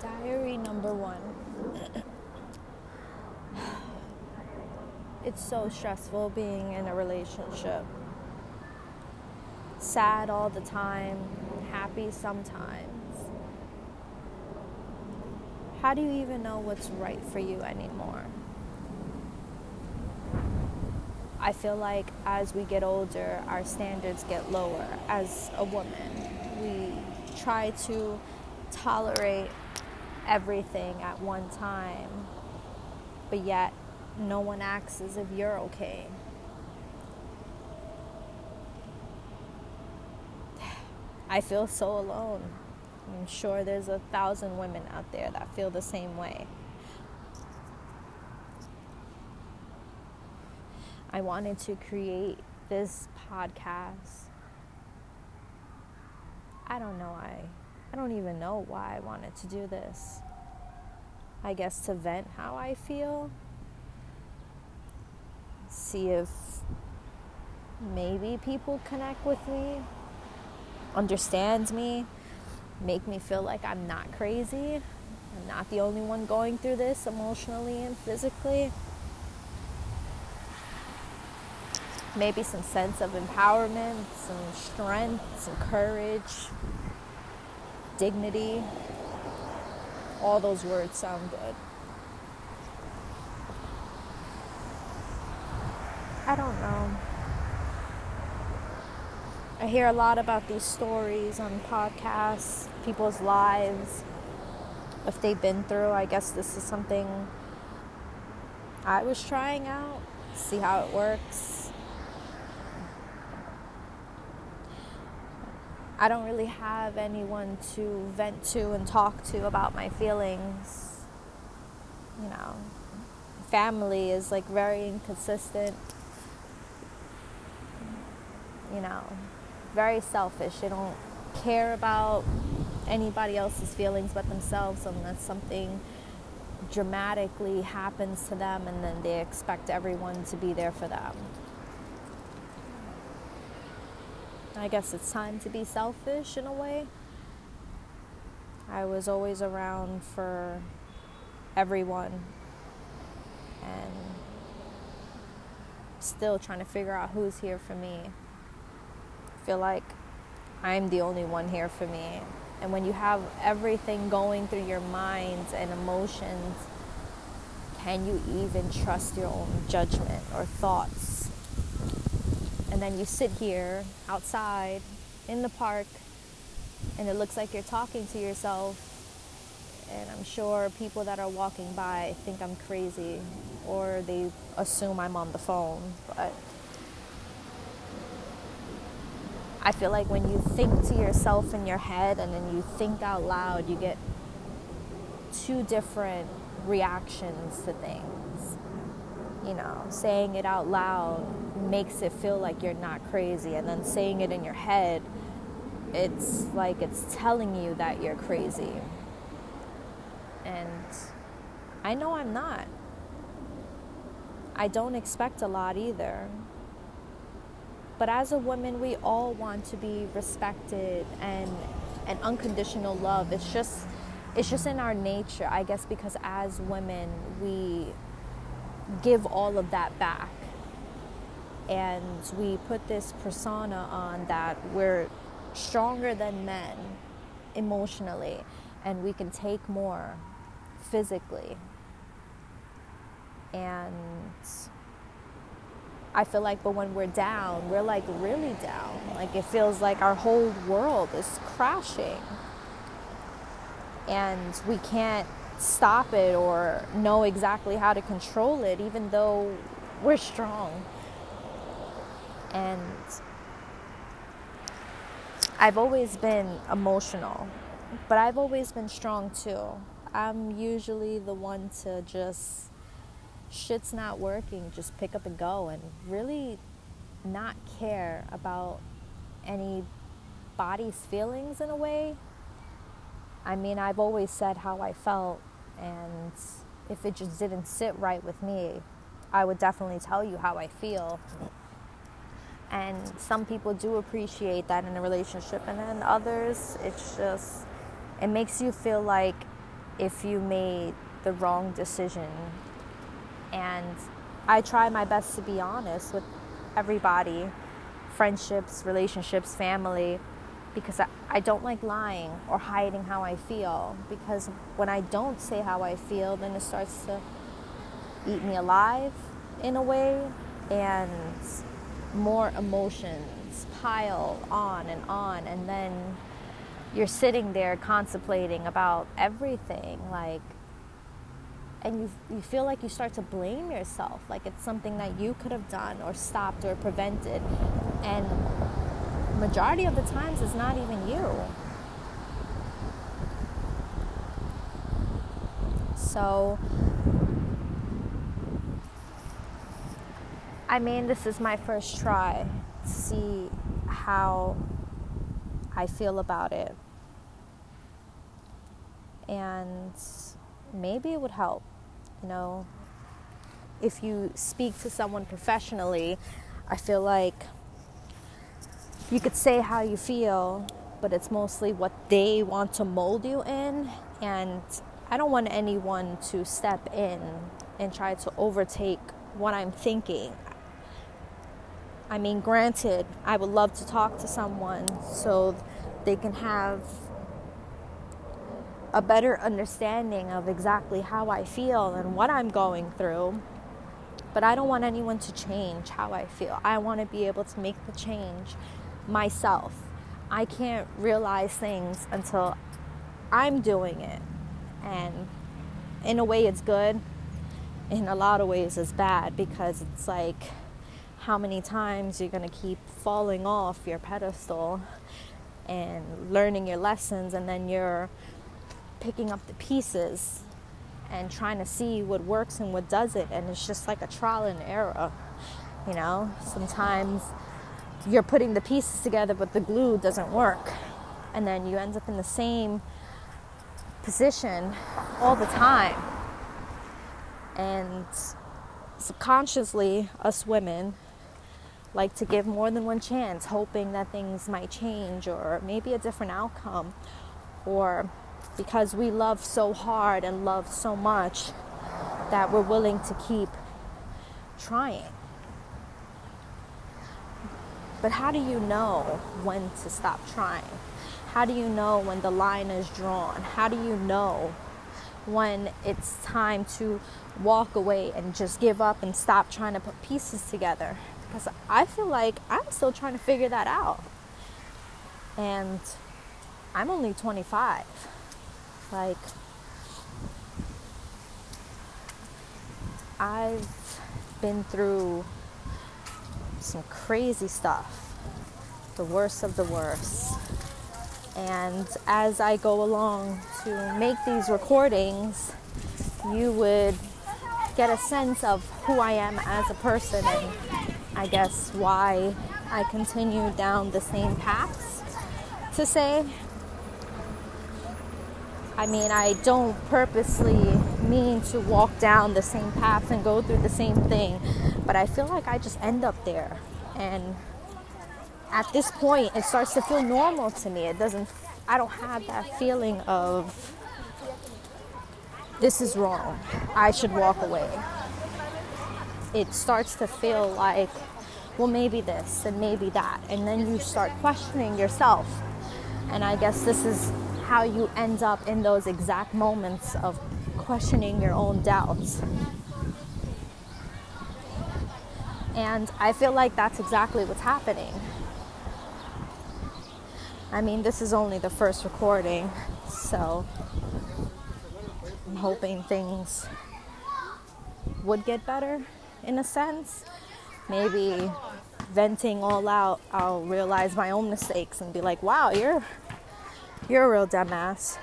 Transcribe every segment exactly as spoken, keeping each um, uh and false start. Diary number one. It's so stressful being in a relationship. Sad all the time, happy sometimes. How do you even know what's right for you anymore? I feel like as we get older, our standards get lower. As a woman, we try to tolerate everything at one time, but yet no one acts as if you're okay. I feel so alone. I'm sure there's a thousand women out there that feel the same way. I wanted to create this podcast. I don't know why. I don't even know why I wanted to do this. I guess to vent how I feel. See if maybe people connect with me, understand me, make me feel like I'm not crazy. I'm not the only one going through this emotionally and physically. Maybe some sense of empowerment, some strength, some courage, dignity. All those words sound good. I don't know. I hear a lot about these stories on podcasts, people's lives, if they've been through. I guess this is something I was trying out, see how it works. I don't really have anyone to vent to and talk to about my feelings. You know, family is like very inconsistent. You know, very selfish. They don't care about anybody else's feelings but themselves unless something dramatically happens to them, and then they expect everyone to be there for them. I guess it's time to be selfish in a way. I was always around for everyone and still trying to figure out who's here for me. Feel like I'm the only one here for me. And when you have everything going through your minds and emotions, can you even trust your own judgment or thoughts? And then you sit here outside in the park and it looks like you're talking to yourself, and I'm sure people that are walking by think I'm crazy or they assume I'm on the phone. But I feel like when you think to yourself in your head and then you think out loud, you get two different reactions to things. You know, saying it out loud makes it feel like you're not crazy, and then saying it in your head, it's like it's telling you that you're crazy. And I know I'm not. I don't expect a lot either. But as a woman, we all want to be respected and and unconditional love. It's just it's just in our nature, I guess, because as women, we give all of that back. And we put this persona on that we're stronger than men emotionally, and we can take more physically. And I feel like, but when we're down, we're like really down. Like it feels like our whole world is crashing. And we can't stop it or know exactly how to control it, even though we're strong. And I've always been emotional, but I've always been strong too. I'm usually the one to just, shit's not working, just pick up and go, and really not care about anybody's feelings in a way. I mean, I've always said how I felt, and if it just didn't sit right with me, I would definitely tell you how I feel. And some people do appreciate that in a relationship, and then others, it's just, it makes you feel like if you made the wrong decision. And I try my best to be honest with everybody, friendships, relationships, family, because I, I don't like lying or hiding how I feel, because when I don't say how I feel, then it starts to eat me alive in a way, and more emotions pile on and on, and then you're sitting there contemplating about everything, like, and you you feel like you start to blame yourself, like it's something that you could have done or stopped or prevented, and majority of the times it's not even you. So I mean, this is my first try to see how I feel about it, and maybe it would help, you know, if you speak to someone professionally. I feel like you could say how you feel, but it's mostly what they want to mold you in, and I don't want anyone to step in and try to overtake what I'm thinking. I mean, granted, I would love to talk to someone so they can have a better understanding of exactly how I feel and what I'm going through, but I don't want anyone to change how I feel. I want to be able to make the change myself. I can't realize things until I'm doing it, and in a way it's good, in a lot of ways it's bad, because it's like, how many times you're going to keep falling off your pedestal and learning your lessons, and then you're picking up the pieces and trying to see what works and what doesn't, and it's just like a trial and error, you know. Sometimes you're putting the pieces together, but the glue doesn't work, and then you end up in the same position all the time. And subconsciously, us women like to give more than one chance, hoping that things might change or maybe a different outcome, or because we love so hard and love so much that we're willing to keep trying. But how do you know when to stop trying? How do you know when the line is drawn? How do you know when it's time to walk away and just give up and stop trying to put pieces together? Because I feel like I'm still trying to figure that out. And I'm only twenty-five. Like, I've been through some crazy stuff, the worst of the worst. And as I go along to make these recordings, you would get a sense of who I am as a person, and I guess why I continue down the same paths, to say. I mean, I don't purposely mean to walk down the same paths and go through the same thing, but I feel like I just end up there. And at this point, it starts to feel normal to me. It doesn't, I don't have that feeling of, this is wrong, I should walk away. It starts to feel like, well, maybe this and maybe that. And then you start questioning yourself. And I guess this is how you end up in those exact moments of questioning your own doubts. And I feel like that's exactly what's happening. I mean, this is only the first recording, so I'm hoping things would get better in a sense. Maybe venting all out, I'll realize my own mistakes and be like, wow, you're You're a real dumbass.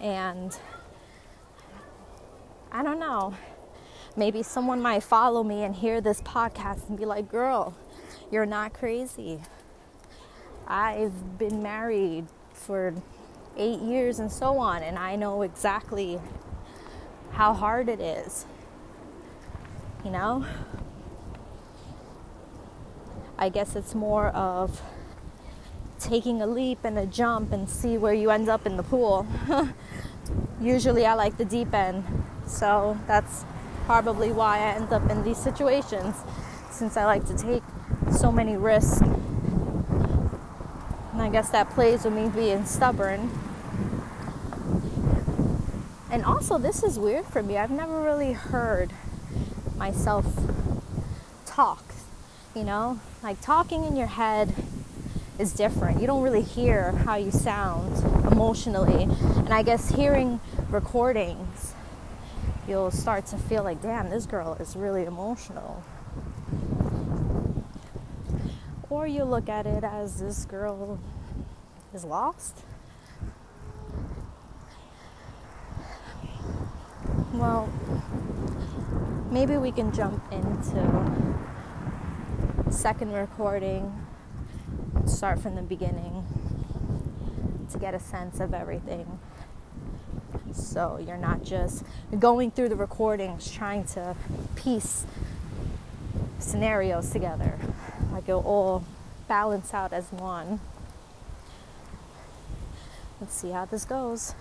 And I don't know, maybe someone might follow me and hear this podcast and be like, girl, you're not crazy. I've been married for eight years and so on, and I know exactly how hard it is, you know? I guess it's more of taking a leap and a jump and see where you end up in the pool. Usually I like the deep end, so that's probably why I end up in these situations, since I like to take so many risks. And I guess that plays with me being stubborn. And also, this is weird for me. I've never really heard myself talk, you know? Like, talking in your head is different. You don't really hear how you sound emotionally. And I guess hearing recordings, you'll start to feel like, damn, this girl is really emotional. Or you look at it as, this girl is lost. Well, maybe we can jump into second recording, start from the beginning to get a sense of everything. So you're not just going through the recordings trying to piece scenarios together. Like, it'll all balance out as one. Let's see how this goes.